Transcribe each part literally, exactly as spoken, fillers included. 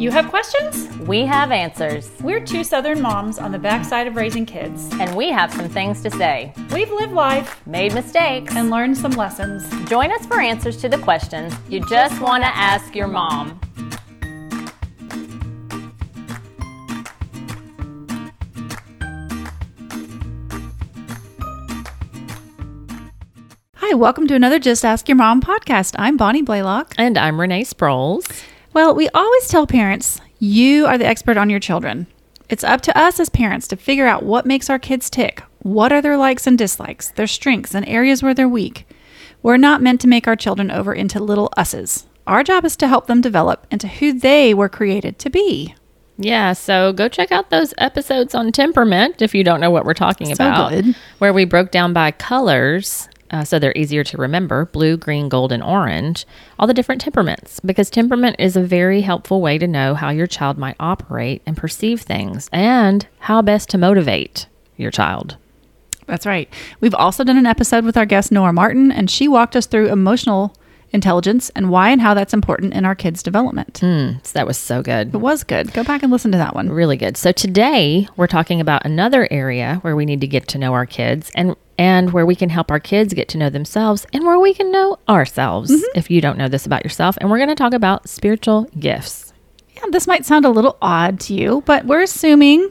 You have questions? We have answers. We're two Southern moms on the backside of raising kids. And we have some things to say. We've lived life, made mistakes, and learned some lessons. Join us for answers to the questions you just want to ask your mom. Hi, welcome to another Just Ask Your Mom podcast. I'm Bonnie Blaylock. And I'm Renee Sproles. Well, we always tell parents, you are the expert on your children. It's up to us as parents to figure out what makes our kids tick. What are their likes and dislikes, their strengths, and areas where they're weak? We're not meant to make our children over into little us's. Our job is to help them develop into who they were created to be. Yeah, so go check out those episodes on temperament, if you don't know what we're talking so about, good. Where we broke down by colors. Uh, so they're easier to remember, blue, green, gold, and orange, all the different temperaments, because temperament is a very helpful way to know how your child might operate and perceive things and how best to motivate your child. That's right. We've also done an episode with our guest, Nora Martin, and she walked us through emotional intelligence and why and how that's important in our kids' development. Mm, so that was so good. It was good. Go back and listen to that one. Really good. So today we're talking about another area where we need to get to know our kids and and where we can help our kids get to know themselves and where we can know ourselves mm-hmm. if you don't know this about yourself. And we're going to talk about spiritual gifts. Yeah, this might sound a little odd to you, but we're assuming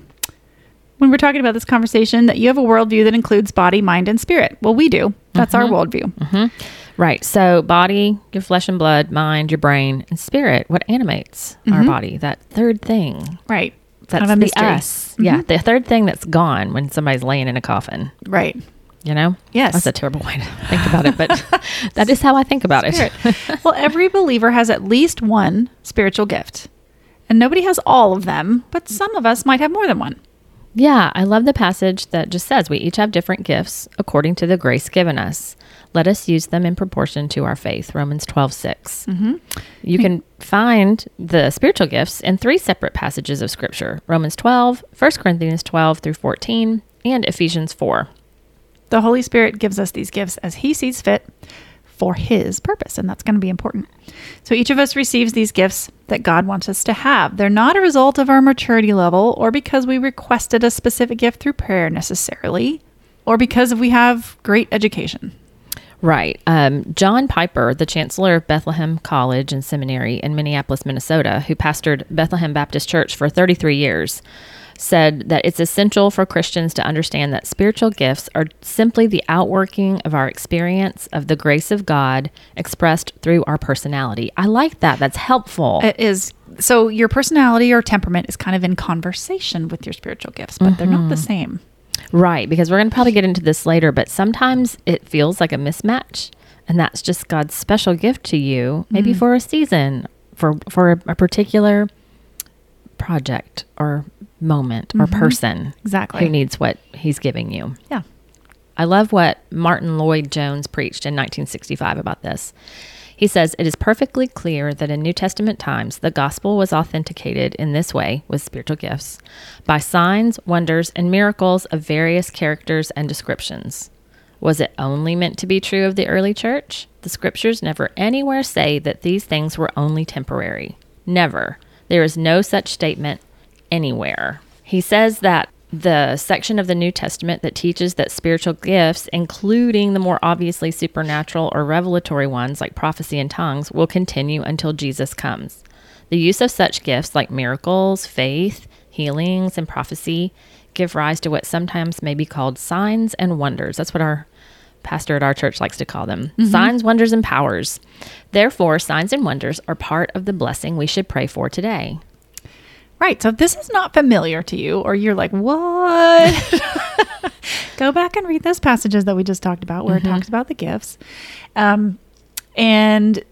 when we're talking about this conversation that you have a worldview that includes body, mind, and spirit. Well, we do. That's mm-hmm. our worldview. Mm-hmm. Right. So body, your flesh and blood, mind, your brain, and spirit, what animates mm-hmm. our body, that third thing. Right. That's kind of a mystery. The us. Mm-hmm. Yeah, the third thing that's gone when somebody's laying in a coffin. Right. You know? Yes. That's a terrible way to think about it, but that is how I think about Spirit. it. Well, every believer has at least one spiritual gift, and nobody has all of them, but some of us might have more than one. Yeah, I love the passage that just says we each have different gifts according to the grace given us. Let us use them in proportion to our faith, Romans twelve six. Mm-hmm. You can find the spiritual gifts in three separate passages of Scripture, Romans twelve, First Corinthians twelve through fourteen, and Ephesians four. The Holy Spirit gives us these gifts as he sees fit for his purpose, and that's going to be important. So each of us receives these gifts that God wants us to have. They're not a result of our maturity level or because we requested a specific gift through prayer necessarily, or because we have great education. Right. Um, John Piper, the chancellor of Bethlehem College and Seminary in Minneapolis, Minnesota, who pastored Bethlehem Baptist Church for thirty-three years, said that it's essential for Christians to understand that spiritual gifts are simply the outworking of our experience of the grace of God expressed through our personality. I like that. That's helpful. It is. So your personality or temperament is kind of in conversation with your spiritual gifts, but mm-hmm. they're not the same. Right, because we're going to probably get into this later, but sometimes it feels like a mismatch, and that's just God's special gift to you, maybe mm. for a season, for for a, a particular project or moment mm-hmm. or person exactly who needs what he's giving you. Yeah. I love what Martin Lloyd-Jones preached in nineteen sixty-five about this. He says, it is perfectly clear that in New Testament times, the gospel was authenticated in this way with spiritual gifts by signs, wonders, and miracles of various characters and descriptions. Was it only meant to be true of the early church? The scriptures never anywhere say that these things were only temporary. Never. There is no such statement anywhere. He says that the section of the New Testament that teaches that spiritual gifts, including the more obviously supernatural or revelatory ones like prophecy and tongues, will continue until Jesus comes. The use of such gifts like miracles, faith, healings, and prophecy give rise to what sometimes may be called signs and wonders. That's what our pastor at our church likes to call them. Mm-hmm. Signs, wonders, and powers. Therefore, signs and wonders are part of the blessing we should pray for today. Right, so if this is not familiar to you, or you're like, what? Go back and read those passages that we just talked about where mm-hmm. it talks about the gifts. Um, and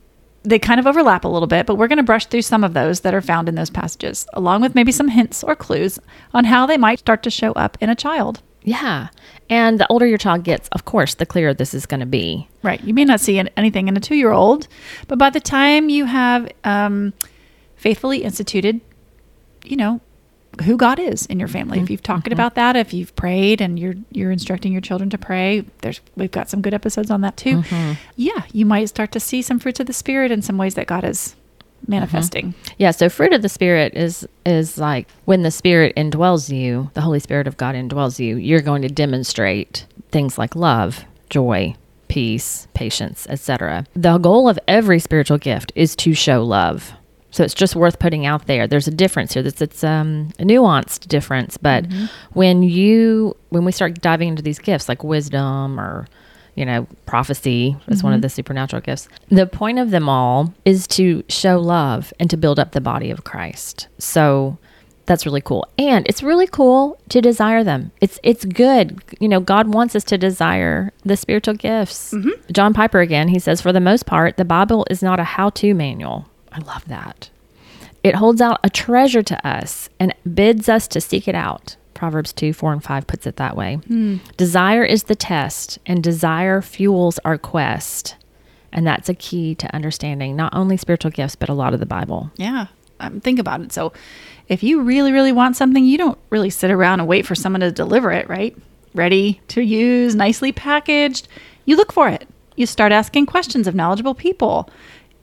they kind of overlap a little bit, but we're going to brush through some of those that are found in those passages, along with maybe some hints or clues on how they might start to show up in a child. Yeah, and the older your child gets, of course, the clearer this is going to be. Right, you may not see anything in a two-year-old, but by the time you have um, faithfully instituted, you know, who God is in your family. Mm-hmm. If you've talked mm-hmm. about that, if you've prayed and you're you're instructing your children to pray, there's we've got some good episodes on that too. Mm-hmm. Yeah, you might start to see some fruits of the Spirit in some ways that God is manifesting. Mm-hmm. Yeah. So fruit of the Spirit is is like when the Spirit indwells you, the Holy Spirit of God indwells you, you're going to demonstrate things like love, joy, peace, patience, et cetera. The goal of every spiritual gift is to show love. So it's just worth putting out there. There's a difference here. That's it's um, a nuanced difference. But mm-hmm. when you when we start diving into these gifts like wisdom or you know, prophecy is mm-hmm. one of the supernatural gifts. The point of them all is to show love and to build up the body of Christ. So that's really cool. And it's really cool to desire them. It's it's good. You know, God wants us to desire the spiritual gifts. Mm-hmm. John Piper again, he says, for the most part, the Bible is not a how-to manual. I love that. It holds out a treasure to us and bids us to seek it out. Proverbs two, four, and five puts it that way. Mm. Desire is the test, and desire fuels our quest. And that's a key to understanding not only spiritual gifts, but a lot of the Bible. Yeah. Um, think about it. So if you really, really want something, you don't really sit around and wait for someone to deliver it, right? Ready to use, nicely packaged. You look for it. You start asking questions of knowledgeable people.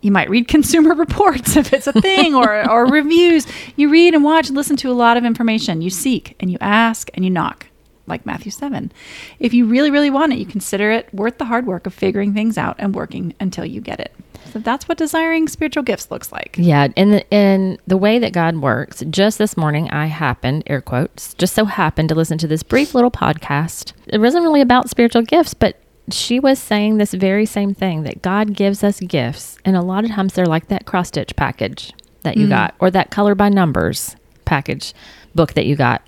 You might read Consumer Reports if it's a thing or, or reviews. You read and watch and listen to a lot of information. You seek and you ask and you knock, like Matthew seven. If you really, really want it, you consider it worth the hard work of figuring things out and working until you get it. So that's what desiring spiritual gifts looks like. Yeah, and the, and the way that God works, just this morning I happened, air quotes, just so happened to listen to this brief little podcast. It wasn't really about spiritual gifts, but she was saying this very same thing, that God gives us gifts. And a lot of times they're like that cross-stitch package that you mm. got, or that color by numbers package book that you got.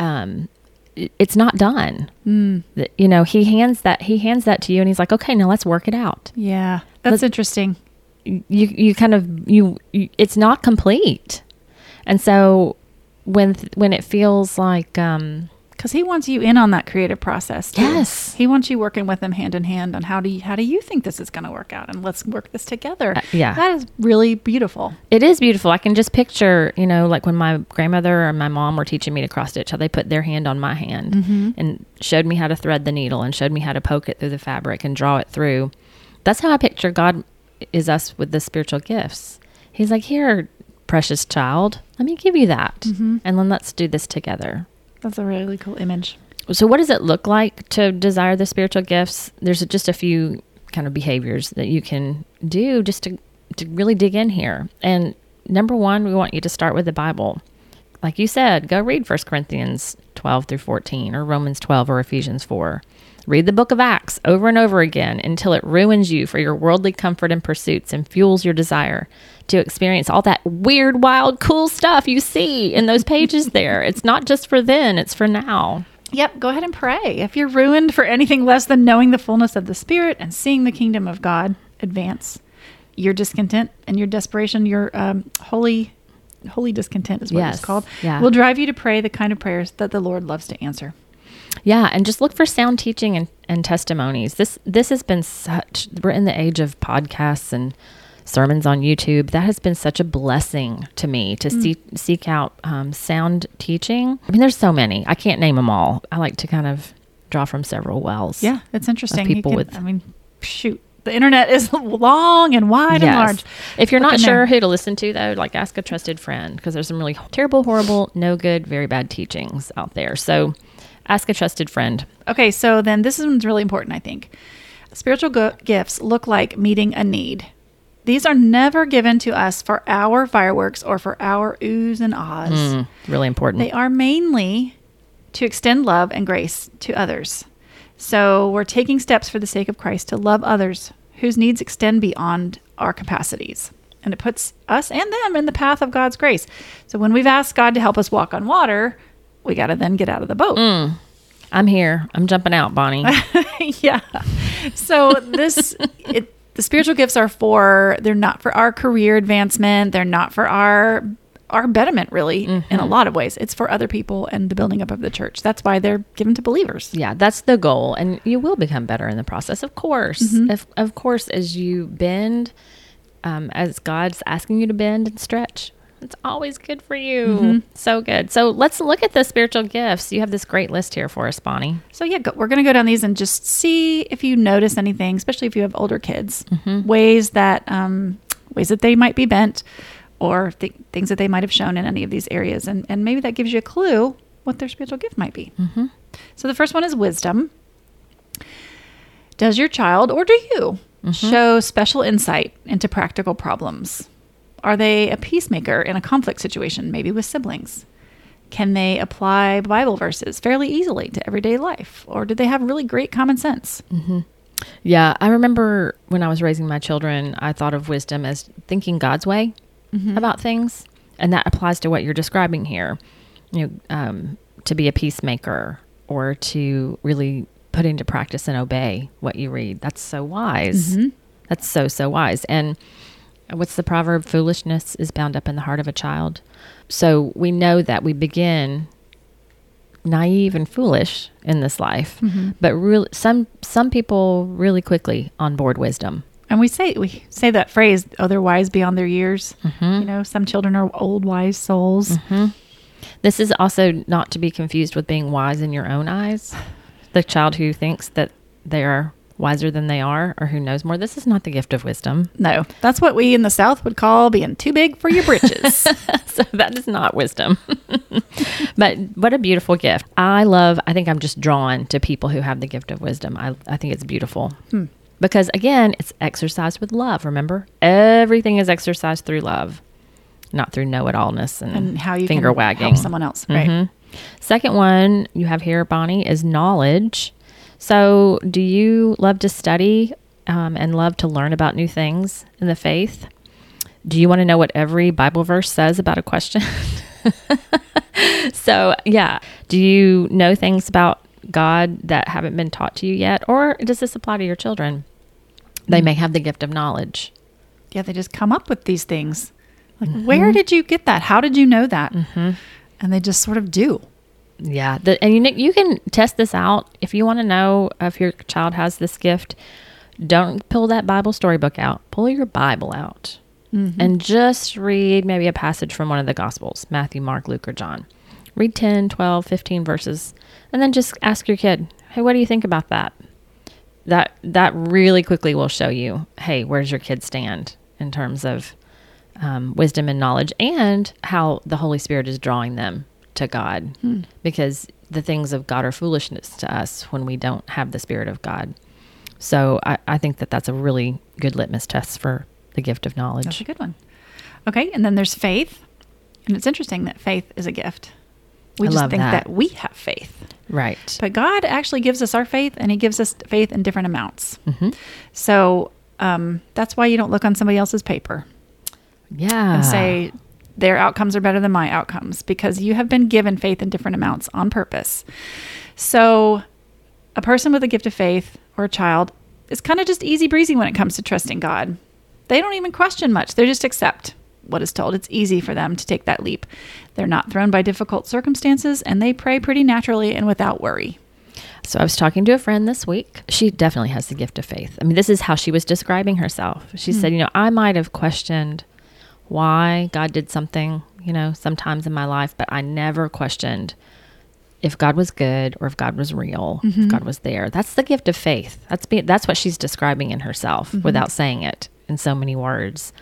Um, it's not done. Mm. You know, he hands that, he hands that to you and he's like, okay, now let's work it out. Yeah. That's let's, interesting. You, you kind of, you, you, it's not complete. And so when, when it feels like, um, because he wants you in on that creative process too. Yes. He wants you working with him hand in hand on how do you, how do you think this is going to work out? And let's work this together. Uh, yeah. That is really beautiful. It is beautiful. I can just picture, you know, like when my grandmother or my mom were teaching me to cross stitch, how they put their hand on my hand mm-hmm. and showed me how to thread the needle and showed me how to poke it through the fabric and draw it through. That's how I picture God is us with the spiritual gifts. He's like, here, precious child, let me give you that. Mm-hmm. And then let's do this together. That's a really cool image. So what does it look like to desire the spiritual gifts? There's just a few kind of behaviors that you can do just to, to really dig in here. And number one, we want you to start with the Bible. Like you said, go read First Corinthians twelve through fourteen or Romans twelve or Ephesians four. Read the book of Acts over and over again until it ruins you for your worldly comfort and pursuits and fuels your desire to experience all that weird, wild, cool stuff you see in those pages there. It's not just for then, it's for now. Yep, go ahead and pray. If you're ruined for anything less than knowing the fullness of the Spirit and seeing the kingdom of God advance, your discontent and your desperation, your um, holy holy discontent is what yes, it's called, yeah. will drive you to pray the kind of prayers that the Lord loves to answer. Yeah, and just look for sound teaching and, and testimonies. This this has been such, we're in the age of podcasts and sermons on YouTube. That has been such a blessing to me to mm. see, seek out um, sound teaching. I mean, there's so many. I can't name them all. I like to kind of draw from several wells. Yeah, it's interesting. People can, with, I mean, shoot. The internet is long and wide yes. and large. If you're Look not sure there. who to listen to, though, like ask a trusted friend, because there's some really terrible, horrible, no good, very bad teachings out there. So ask a trusted friend. Okay, so then this one's really important, I think. Spiritual go- gifts look like meeting a need. These are never given to us for our fireworks or for our oohs and ahs. Mm, really important. They are mainly to extend love and grace to others. So we're taking steps for the sake of Christ to love others whose needs extend beyond our capacities. And it puts us and them in the path of God's grace. So when we've asked God to help us walk on water, we got to then get out of the boat. Mm. I'm here. I'm jumping out, Bonnie. yeah. So this, it, the spiritual gifts are for, they're not for our career advancement. They're not for our our betterment, really, mm-hmm. in a lot of ways. It's for other people and the building up of the church. That's why they're given to believers. Yeah, that's the goal. And you will become better in the process, of course. Mm-hmm. Of, of course, as you bend, um, as God's asking you to bend and stretch, it's always good for you. Mm-hmm. So good. So let's look at the spiritual gifts. You have this great list here for us, Bonnie. So yeah, go, we're going to go down these and just see if you notice anything, especially if you have older kids, mm-hmm. ways that um, ways that they might be bent, or th- things that they might have shown in any of these areas. And, and maybe that gives you a clue what their spiritual gift might be. Mm-hmm. So the first one is wisdom. Does your child, or do you, mm-hmm. show special insight into practical problems? Are they a peacemaker in a conflict situation, maybe with siblings? Can they apply Bible verses fairly easily to everyday life? Or do they have really great common sense? Mm-hmm. Yeah, I remember when I was raising my children, I thought of wisdom as thinking God's way mm-hmm. about things. And that applies to what you're describing here. You know, um, to be a peacemaker, or to really put into practice and obey what you read. That's so wise. Mm-hmm. That's so, so wise. And what's the proverb? Foolishness is bound up in the heart of a child. So we know that we begin naive and foolish in this life, mm-hmm. but really, some some people really quickly onboard wisdom. And we say we say that phrase, "Oh, they're wise beyond their years." Mm-hmm. You know, some children are old, wise souls. Mm-hmm. This is also not to be confused with being wise in your own eyes. The child who thinks that they are wiser than they are, or who knows more. This is not the gift of wisdom. No, that's what we in the South would call being too big for your britches. So that is not wisdom. But what a beautiful gift. I love, I think I'm just drawn to people who have the gift of wisdom. I, I think it's beautiful. Hmm. Because again, it's exercised with love, remember? Everything is exercised through love, not through know-it-allness and, and how you finger can wagging. Help someone else, right? Mm-hmm. Second one you have here, Bonnie, is knowledge. So do you love to study um, and love to learn about new things in the faith? Do you want to know what every Bible verse says about a question? So, yeah. Do you know things about God that haven't been taught to you yet? Or does this apply to your children? They mm-hmm. may have the gift of knowledge. Yeah, they just come up with these things. Like, mm-hmm. where did you get that? How did you know that? Mm-hmm. And they just sort of do. Yeah. The, and you you can test this out. If you want to know if your child has this gift, don't pull that Bible storybook out. Pull your Bible out mm-hmm. and just read maybe a passage from one of the Gospels, Matthew, Mark, Luke, or John. Read ten, twelve, fifteen verses, and then just ask your kid, hey, what do you think about that? That, that really quickly will show you, hey, where's your kid stand in terms of um, wisdom and knowledge, and how the Holy Spirit is drawing them to God, hmm. because the things of God are foolishness to us when we don't have the Spirit of God. So I, I think that that's a really good litmus test for the gift of knowledge. That's a good one. Okay, and then there's faith, and it's interesting that faith is a gift. We I just think that. that we have faith. Right. But God actually gives us our faith, and He gives us faith in different amounts. Mm-hmm. So um, that's why you don't look on somebody else's paper. Yeah. And say, their outcomes are better than my outcomes, because you have been given faith in different amounts on purpose. So a person with a gift of faith, or a child, is kind of just easy breezy when it comes to trusting God. They don't even question much. They just accept what is told. It's easy for them to take that leap. They're not thrown by difficult circumstances, and they pray pretty naturally and without worry. So I was talking to a friend this week. She definitely has the gift of faith. I mean, this is how she was describing herself. She hmm. said, you know, I might have questioned why God did something, you know, sometimes in my life, but I never questioned if God was good, or if God was real, mm-hmm. if God was there. That's the gift of faith. That's be, that's what she's describing in herself mm-hmm. without saying it in so many words.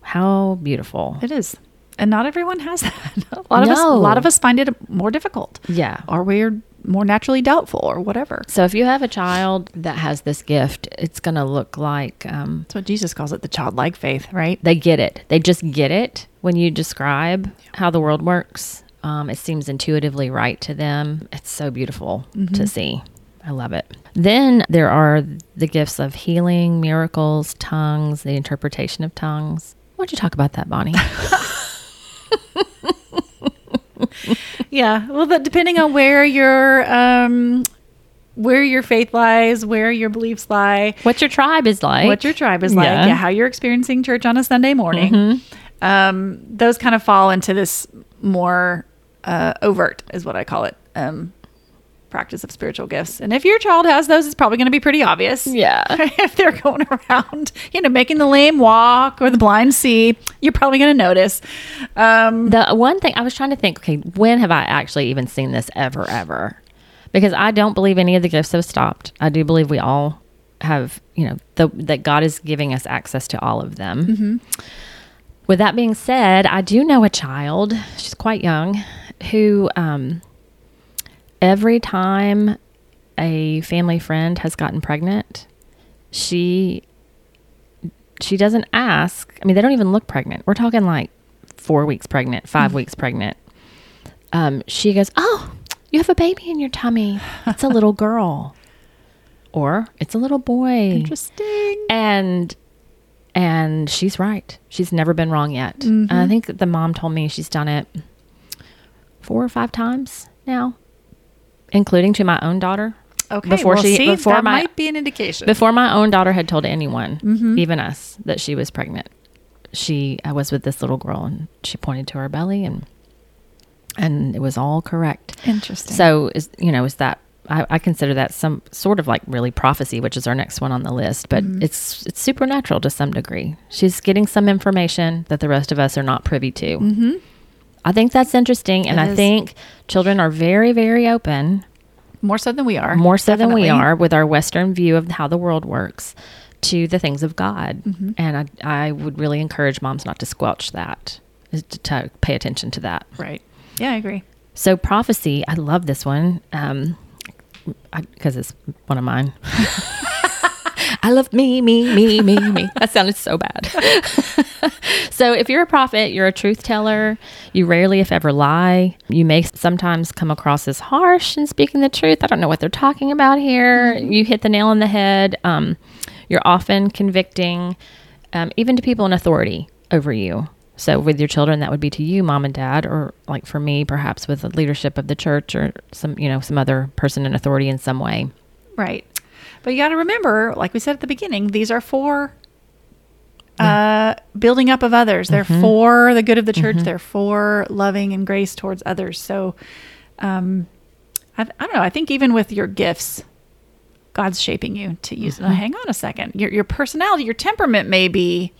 How beautiful. It is. And not everyone has that. A lot of no. us, a lot of us find it more difficult. Yeah. Or we're more naturally doubtful, or whatever. So if you have a child that has this gift, it's going to look like... Um, that's what Jesus calls it, the childlike faith, right? They get it. They just get it when you describe yeah. how the world works. Um, it seems intuitively right to them. It's so beautiful mm-hmm. to see. I love it. Then there are the gifts of healing, miracles, tongues, the interpretation of tongues. Why don't you talk about that, Bonnie? Yeah, well, but depending on where your um, where your faith lies, where your beliefs lie, what your tribe is like, what your tribe is yeah. like, yeah, how you're experiencing church on a Sunday morning, mm-hmm. um, those kind of fall into this more uh, overt, is what I call it, um, practice of spiritual gifts. And if your child has those, it's probably going to be pretty obvious. Yeah, if they're going around, you know, making the lame walk or the blind see, you're probably going to notice. Um, the one thing I was trying to think, okay, when have I actually even seen this ever, ever? Because I don't believe any of the gifts have stopped. I do believe we all have, you know, the, that God is giving us access to all of them. Mm-hmm. With that being said, I do know a child, she's quite young, who um, every time a family friend has gotten pregnant, she she doesn't ask. I mean, they don't even look pregnant. We're talking like four weeks pregnant, five mm-hmm. weeks pregnant. Um, she goes, "Oh, you have a baby in your tummy. It's a little girl." Or, "It's a little boy." Interesting. And and she's right. She's never been wrong yet. Mm-hmm. I think the mom told me she's done it four or five times now, including to my own daughter. Okay. Before well, she see, before that my, might be an indication. Before my own daughter had told anyone, mm-hmm. even us, that she was pregnant. She I was with this little girl and she pointed to her belly and and it was all correct. Interesting. So is you know, is that I, I consider that some sort of like really prophecy, which is our next one on the list, but mm-hmm. it's it's supernatural to some degree. She's getting some information that the rest of us are not privy to. Mm-hmm. I think that's interesting. And I think children are very, very open. More so than we are. More so Definitely. than we are with our Western view of how the world works to the things of God. Mm-hmm. And I, I would really encourage moms not to squelch that, to, to pay attention to that. Right. Yeah, I agree. So prophecy, I love this one. Um, because it's one of mine. I love me, me, me, me, me. That sounded so bad. So if you're a prophet, you're a truth teller. You rarely, if ever, lie. You may sometimes come across as harsh in speaking the truth. I don't know what they're talking about here. You hit the nail on the head. Um, you're often convicting, um, even to people in authority over you. So with your children, that would be to you, mom and dad, or like for me, perhaps with the leadership of the church or some, you know, some other person in authority in some way. Right. But you got to remember, like we said at the beginning, these are for uh, building up of others. They're mm-hmm. for the good of the church. Mm-hmm. They're for loving and grace towards others. So um, I, I don't know. I think even with your gifts, God's shaping you to use them. Mm-hmm. Hang on a second. Your, your personality, your temperament may be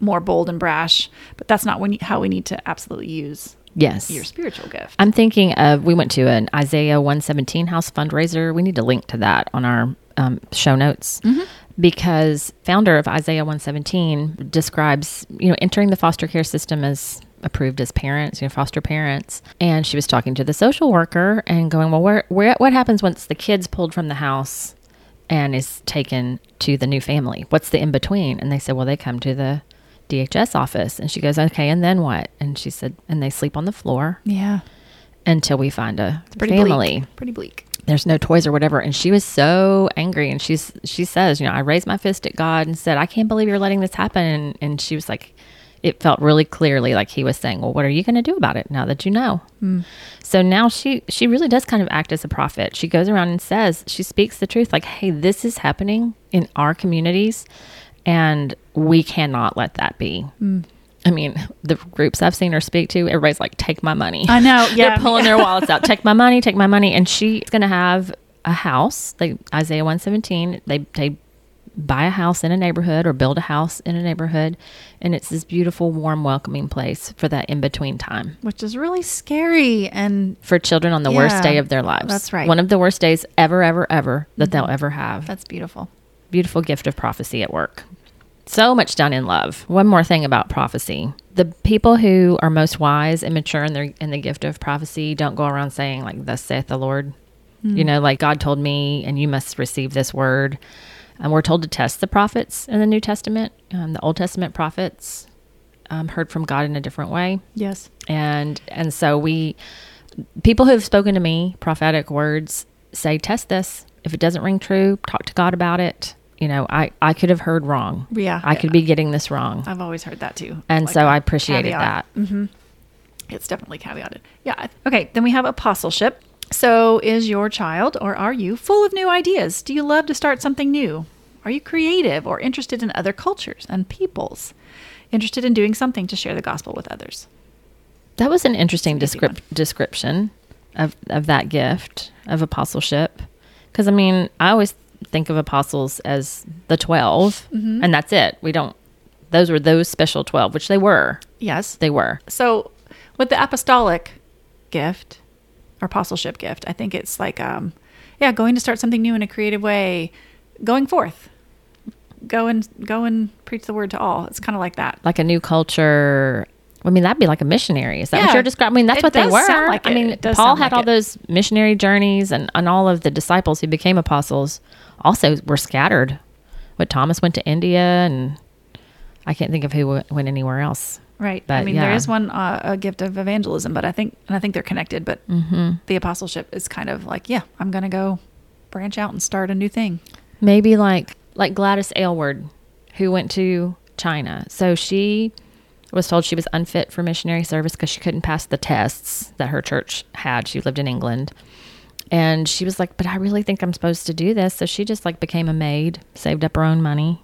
more bold and brash, but that's not when you, how we need to absolutely use yes. your spiritual gift. I'm thinking of, we went to an Isaiah one seventeen house fundraiser. We need to link to that on our um, show notes mm-hmm. because founder of Isaiah one seventeen describes, you know, entering the foster care system as approved as parents, you know, foster parents. And she was talking to the social worker and going, well, where, where, what happens once the kid's pulled from the house and is taken to the new family? What's the in-between? And they said, well, they come to the D H S office. And she goes, okay, and then what? And she said, and they sleep on the floor. Yeah. Until we find a it's pretty family. Bleak. Pretty bleak. There's no toys or whatever. And she was so angry. And she's, she says, you know, I raised my fist at God and said, I can't believe you're letting this happen. And, and she was like, it felt really clearly like he was saying, well, what are you going to do about it now that you know? Mm. So now she, she really does kind of act as a prophet. She goes around and says, she speaks the truth like, hey, this is happening in our communities. And we cannot let that be. Mm. I mean, the groups I've seen her speak to, everybody's like, take my money. I know. Yeah. They're pulling their wallets out. Take my money, take my money. And she's going to have a house. They, Isaiah one seventeen, they, they buy a house in a neighborhood or build a house in a neighborhood. And it's this beautiful, warm, welcoming place for that in-between time. Which is really scary. And for children on the yeah, worst day of their lives. That's right. One of the worst days ever, ever, ever that mm-hmm. they'll ever have. That's beautiful. Beautiful gift of prophecy at work. So much done in love. One more thing about prophecy. The people who are most wise and mature in their in the gift of prophecy don't go around saying, like, thus saith the Lord. Mm. You know, like, God told me, and you must receive this word. And um, we're told to test the prophets in the New Testament. Um, the Old Testament prophets um, heard from God in a different way. Yes. And and so we, people who have spoken to me, prophetic words, say, test this. If it doesn't ring true, talk to God about it. You know, I, I could have heard wrong. Yeah. I yeah. could be getting this wrong. I've always heard that too. And like so I appreciated caveat. that. Mm-hmm. It's definitely caveated. Yeah. Okay. Then we have apostleship. So is your child or are you full of new ideas? Do you love to start something new? Are you creative or interested in other cultures and peoples? Interested in doing something to share the gospel with others? That was an interesting descrip- description of, of that gift of apostleship. Because, I mean, I always think of apostles as the twelve, mm-hmm. and that's it. We don't, those were those special twelve, which they were. Yes. They were. So with the apostolic gift, or apostleship gift, I think it's like, um, yeah, going to start something new in a creative way, going forth. Go and go and preach the word to all. It's kind of like that. Like a new culture. I mean, that'd be like a missionary. Is that yeah. what you're describing? I mean, that's it what they were. Sound like I mean, it. It Paul had like all it. those missionary journeys, and, and all of the disciples who became apostles also were scattered. But Thomas went to India, and I can't think of who w- went anywhere else. Right. But, I mean, yeah. there is one uh, a gift of evangelism, but I think and I think they're connected. But mm-hmm. the apostleship is kind of like, yeah, I'm going to go branch out and start a new thing. Maybe like like Gladys Aylward, who went to China. So she was told she was unfit for missionary service because she couldn't pass the tests that her church had. She lived in England. And she was like, but I really think I'm supposed to do this. So she just like became a maid, saved up her own money,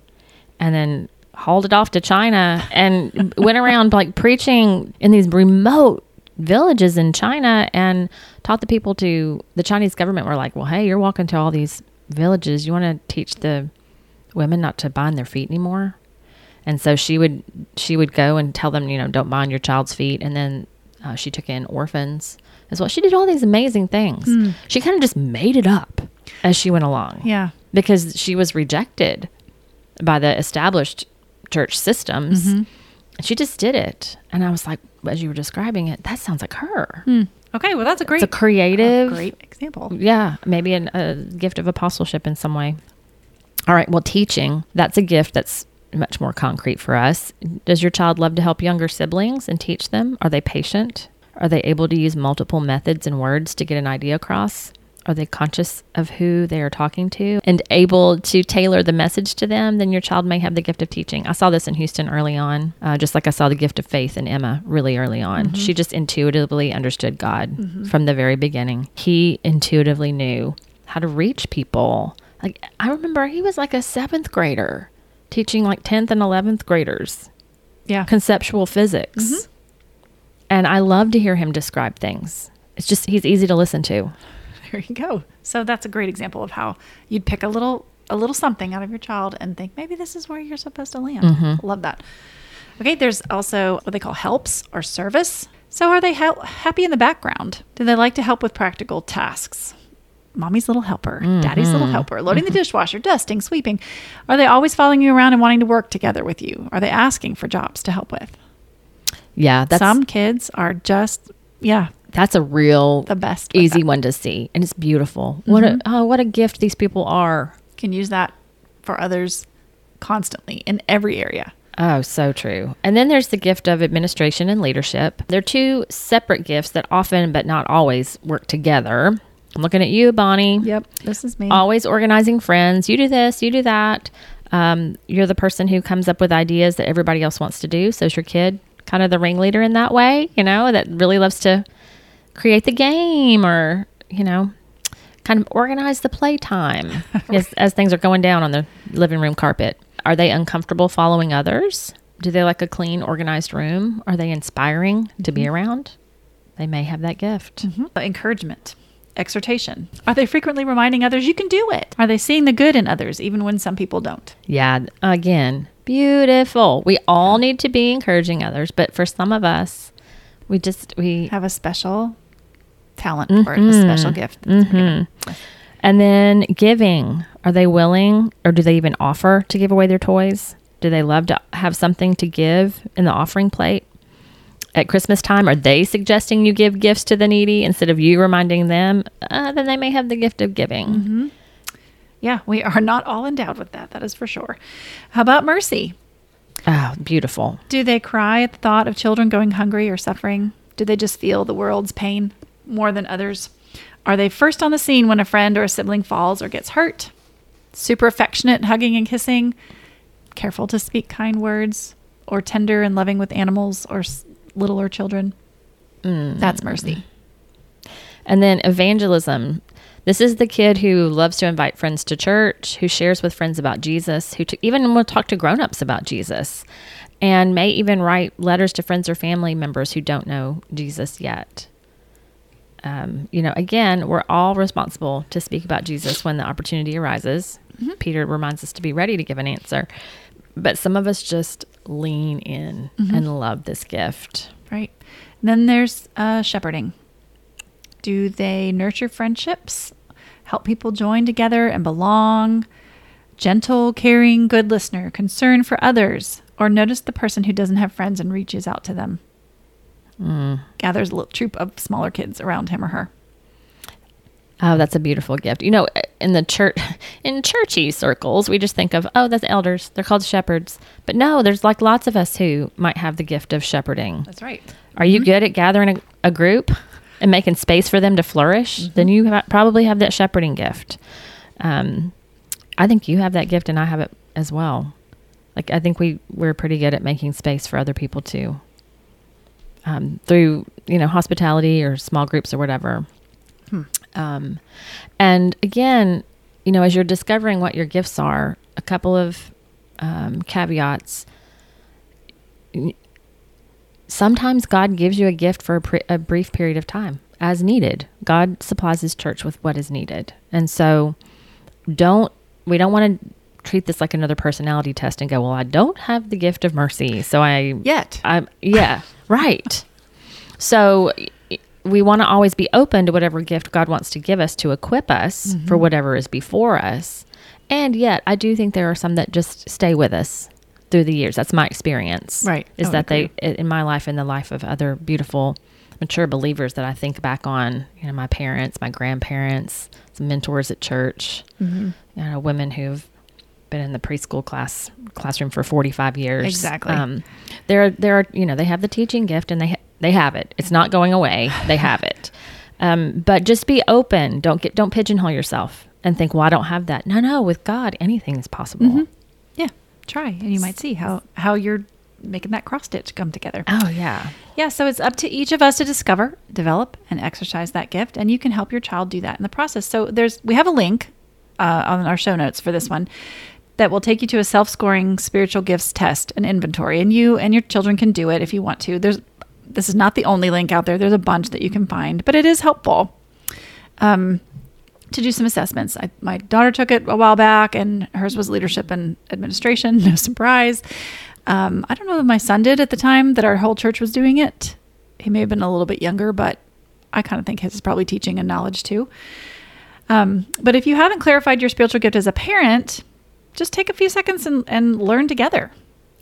and then hauled it off to China and went around like preaching in these remote villages in China and taught the people to, the Chinese government were like, well, hey, you're walking to all these villages. You want to teach the women not to bind their feet anymore? And so she would she would go and tell them, you know, don't bind your child's feet. And then uh, she took in orphans as well. She did all these amazing things. Mm. She kind of just made it up as she went along. Yeah. Because she was rejected by the established church systems. Mm-hmm. She just did it. And I was like, as you were describing it, that sounds like her. Mm. Okay, well, that's a great... It's a creative... A great example. Yeah, maybe an, a gift of apostleship in some way. All right, well, teaching, that's a gift that's much more concrete for us. Does your child love to help younger siblings and teach them? Are they patient? Are they able to use multiple methods and words to get an idea across? Are they conscious of who they are talking to and able to tailor the message to them? Then your child may have the gift of teaching. I saw this in Houston early on, uh, just like I saw the gift of faith in Emma really early on. Mm-hmm. She just intuitively understood God mm-hmm. from the very beginning. He intuitively knew how to reach people. Like I remember he was like a seventh grader teaching like tenth and eleventh graders yeah, conceptual physics. Mm-hmm. And I love to hear him describe things. It's just, he's easy to listen to. There you go. So that's a great example of how you'd pick a little a little something out of your child and think, maybe this is where you're supposed to land. Mm-hmm. Love that. Okay, there's also what they call helps or service. So are they ha- happy in the background? Do they like to help with practical tasks? Mommy's little helper, mm-hmm. daddy's little helper, loading mm-hmm. the dishwasher, dusting, sweeping. Are they always following you around and wanting to work together with you? Are they asking for jobs to help with? Yeah. That's, Some kids are just, yeah. That's a real the best easy that. one to see. And it's beautiful. Mm-hmm. What a oh, what a gift these people are. Can use that for others constantly in every area. Oh, so true. And then there's the gift of administration and leadership. They're two separate gifts that often but not always work together. I'm looking at you, Bonnie. Yep, this is me. Always organizing friends. You do this, you do that. Um, you're the person who comes up with ideas that everybody else wants to do. So is your kid kind of the ringleader in that way, you know, that really loves to create the game or, you know, kind of organize the playtime right. as, as things are going down on the living room carpet. Are they uncomfortable following others? Do they like a clean, organized room? Are they inspiring mm-hmm. to be around? They may have that gift. Mm-hmm. Encouragement, exhortation. Are they frequently reminding others you can do it? Are they seeing the good in others, even when some people don't? Yeah, again, beautiful. We all need to be encouraging others, but for some of us, we just, we have a special talent mm-hmm. or a special gift. Mm-hmm. And then giving. Are they willing or do they even offer to give away their toys? Do they love to have something to give in the offering plate? At Christmas time, are they suggesting you give gifts to the needy instead of you reminding them? Uh, then they may have the gift of giving. Mm-hmm. Yeah, we are not all endowed with that. That is for sure. How about mercy? Oh, beautiful. Do they cry at the thought of children going hungry or suffering? Do they just feel the world's pain more than others? Are they first on the scene when a friend or a sibling falls or gets hurt? Super affectionate, hugging and kissing, careful to speak kind words, or tender and loving with animals or littler children. Mm. That's mercy. And then evangelism. This is the kid who loves to invite friends to church, who shares with friends about Jesus, who t- even will talk to grown-ups about Jesus, and may even write letters to friends or family members who don't know Jesus yet. Um, you know, again, we're all responsible to speak about Jesus when the opportunity arises. Mm-hmm. Peter reminds us to be ready to give an answer. But some of us just lean in mm-hmm. and love this gift. Right. And then there's uh, shepherding. Do they nurture friendships, help people join together and belong, gentle, caring, good listener, concern for others, or notice the person who doesn't have friends and reaches out to them. Mm. Gathers a little troop of smaller kids around him or her. Oh, that's a beautiful gift. You know, in the church, in churchy circles, we just think of, oh, that's elders. They're called shepherds. But no, there's like lots of us who might have the gift of shepherding. That's right. Are mm-hmm. you good at gathering a, a group and making space for them to flourish? Mm-hmm. Then you ha- probably have that shepherding gift. Um, I think you have that gift and I have it as well. Like, I think we, we're pretty good at making space for other people too. Um, through, you know, hospitality or small groups or whatever. Hmm. Um, and again, you know, as you're discovering what your gifts are, a couple of, um, caveats. Sometimes God gives you a gift for a, pre- a brief period of time as needed. God supplies his church with what is needed. And so don't, we don't want to treat this like another personality test and go, well, I don't have the gift of mercy. So I, yet I, yeah, right. So we want to always be open to whatever gift God wants to give us to equip us mm-hmm. for whatever is before us. And yet, I do think there are some that just stay with us through the years. That's my experience. Right. Is oh, that okay. they, in my life and the life of other beautiful, mature believers that I think back on, you know, my parents, my grandparents, some mentors at church, mm-hmm. you know, women who've been in the preschool class classroom for forty-five years. Exactly. Um, there, there are, you know, they have the teaching gift and they ha- They have it. It's not going away. They have it. Um, but just be open. Don't get, don't pigeonhole yourself and think, well, I don't have that. No, no. With God, anything is possible. Mm-hmm. Yeah. Try. And you might see how, how you're making that cross stitch come together. Oh, yeah. Yeah. So it's up to each of us to discover, develop, and exercise that gift. And you can help your child do that in the process. So there's, we have a link uh, on our show notes for this one that will take you to a self-scoring spiritual gifts test and inventory. And you and your children can do it if you want to. There's, This is not the only link out there. There's a bunch that you can find, but it is helpful um, to do some assessments. I, my daughter took it a while back, and hers was leadership and administration. No surprise. Um, I don't know if my son did at the time that our whole church was doing it. He may have been a little bit younger, but I kind of think his is probably teaching and knowledge too. Um, but if you haven't clarified your spiritual gift as a parent, just take a few seconds and, and learn together.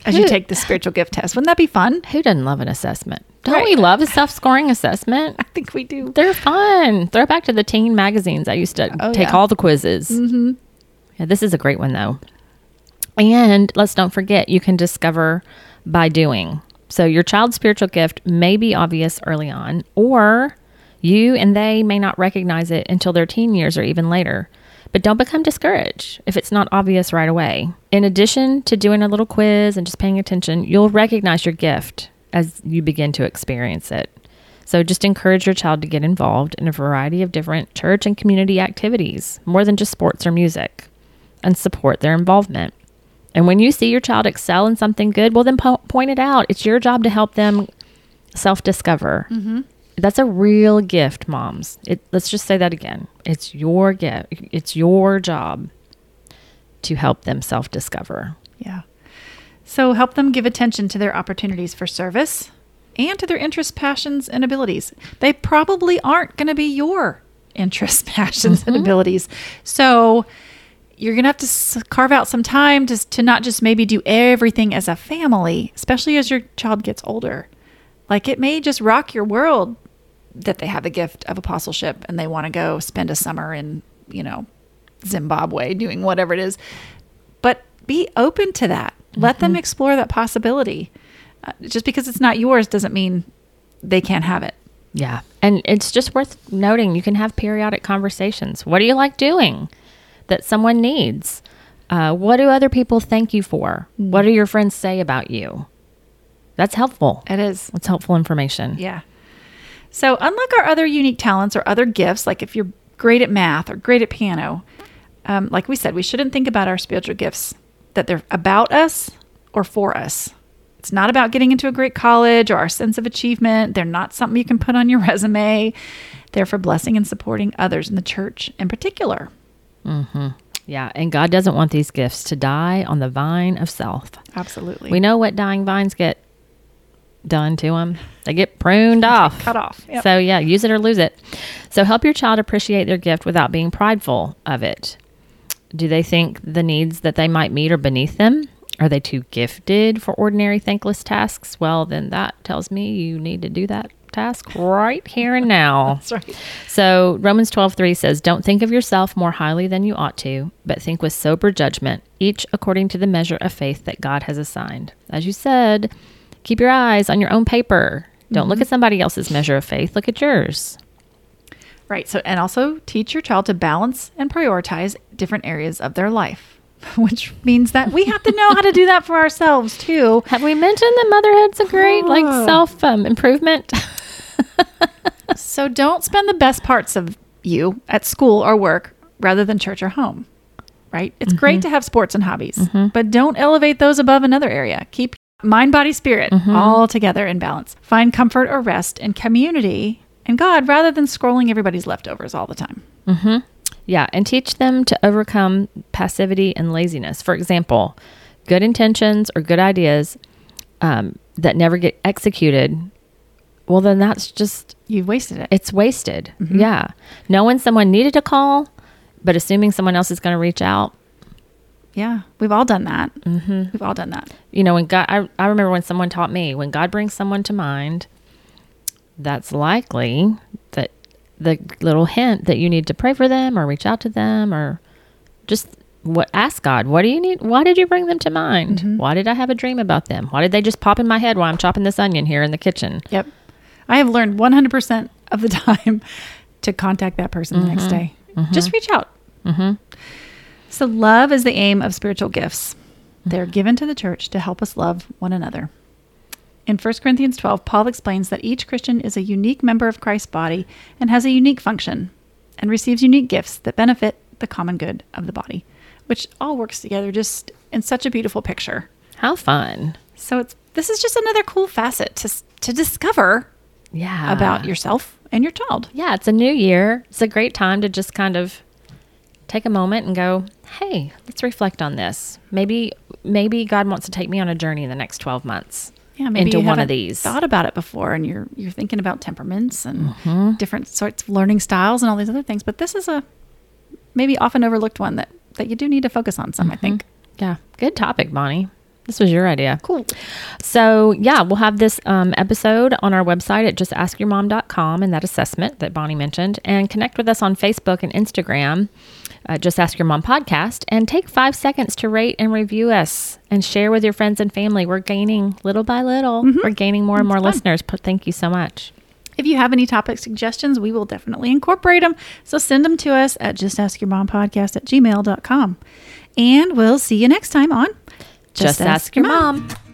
As Who? you take the spiritual gift test. Wouldn't that be fun? Who doesn't love an assessment? Don't right. we love a self-scoring assessment? I think we do. They're fun. Throw back to the teen magazines. I used to oh, take yeah. all the quizzes. Mm-hmm. Yeah, this is a great one, though. And let's don't forget, you can discover by doing. So your child's spiritual gift may be obvious early on, or you and they may not recognize it until their teen years or even later. But don't become discouraged if it's not obvious right away. In addition to doing a little quiz and just paying attention, you'll recognize your gift as you begin to experience it. So just encourage your child to get involved in a variety of different church and community activities, more than just sports or music, and support their involvement. And when you see your child excel in something good, well, then po- point it out. It's your job to help them self-discover. Mm-hmm. That's a real gift, moms. It, let's just say that again. It's your gift. It's your job to help them self-discover. Yeah. So help them give attention to their opportunities for service and to their interests, passions, and abilities. They probably aren't going to be your interests, passions, mm-hmm. and abilities. So you're going to have to carve out some time to, to not just maybe do everything as a family, especially as your child gets older. Like, it may just rock your world that they have the gift of apostleship and they want to go spend a summer in, you know, Zimbabwe doing whatever it is. But be open to that. Mm-hmm. Let them explore that possibility. Uh, just because it's not yours doesn't mean they can't have it. Yeah. And it's just worth noting, you can have periodic conversations. What do you like doing that someone needs? Uh, what do other people thank you for? What do your friends say about you? That's helpful. It is. It's helpful information. Yeah. So unlike our other unique talents or other gifts, like if you're great at math or great at piano, um, like we said, we shouldn't think about our spiritual gifts that they're about us or for us. It's not about getting into a great college or our sense of achievement. They're not something you can put on your resume. They're for blessing and supporting others in the church in particular. Mm-hmm. Yeah, and God doesn't want these gifts to die on the vine of self. Absolutely. We know what dying vines get done to them. They get pruned off. Cut off. Yep. So yeah, use it or lose it. So help your child appreciate their gift without being prideful of it. Do they think the needs that they might meet are beneath them? Are they too gifted for ordinary thankless tasks? Well, then that tells me you need to do that task right here and now. That's right. So Romans twelve three says, "Don't think of yourself more highly than you ought to, but think with sober judgment, each according to the measure of faith that God has assigned." As you said, keep your eyes on your own paper. Don't mm-hmm. look at somebody else's measure of faith. Look at yours. Right. So, and also teach your child to balance and prioritize different areas of their life. Which means that we have to know how to do that for ourselves, too. Have we mentioned that motherhood's a great, like, self-improvement? Um, so don't spend the best parts of you at school or work rather than church or home, right? It's mm-hmm. great to have sports and hobbies, mm-hmm. but don't elevate those above another area. Keep mind, body, spirit mm-hmm. all together in balance. Find comfort or rest in community and God rather than scrolling everybody's leftovers all the time. Mm-hmm. Yeah, and teach them to overcome passivity and laziness. For example, good intentions or good ideas um, that never get executed, well, then that's just... You've wasted it. It's wasted, mm-hmm. yeah. Knowing someone needed a call, but assuming someone else is going to reach out. Yeah, we've all done that. Mm-hmm. We've all done that. You know, when God, I, I remember when someone taught me, when God brings someone to mind, that's likely that... the little hint that you need to pray for them or reach out to them or just what ask God, what do you need? Why did you bring them to mind? Mm-hmm. Why did I have a dream about them? Why did they just pop in my head while I'm chopping this onion here in the kitchen? Yep. I have learned one hundred percent of the time to contact that person mm-hmm. the next day. Mm-hmm. Just reach out. Mm-hmm. So love is the aim of spiritual gifts. Mm-hmm. They're given to the church to help us love one another. In First Corinthians twelve, Paul explains that each Christian is a unique member of Christ's body and has a unique function and receives unique gifts that benefit the common good of the body, which all works together just in such a beautiful picture. How fun. So it's this is just another cool facet to to discover yeah. about yourself and your child. Yeah, it's a new year. It's a great time to just kind of take a moment and go, hey, let's reflect on this. Maybe maybe God wants to take me on a journey in the next twelve months. Yeah, maybe into you one of these. Thought about it before, and you're you're thinking about temperaments and mm-hmm. different sorts of learning styles and all these other things. But this is a maybe often overlooked one that, that you do need to focus on some, mm-hmm. I think. Yeah, good topic, Bonnie. This was your idea. Cool. So yeah, we'll have this um, episode on our website at just ask your mom dot com and that assessment that Bonnie mentioned, and connect with us on Facebook and Instagram. Uh, Just Ask Your Mom podcast, and take five seconds to rate and review us and share with your friends and family. We're gaining little by little. Mm-hmm. We're gaining more and more listeners. But thank you so much. If you have any topic suggestions, we will definitely incorporate them. So send them to us at just ask your mom podcast at gmail dot com. And we'll see you next time on Just, Just Ask, Ask Your Mom. Mom.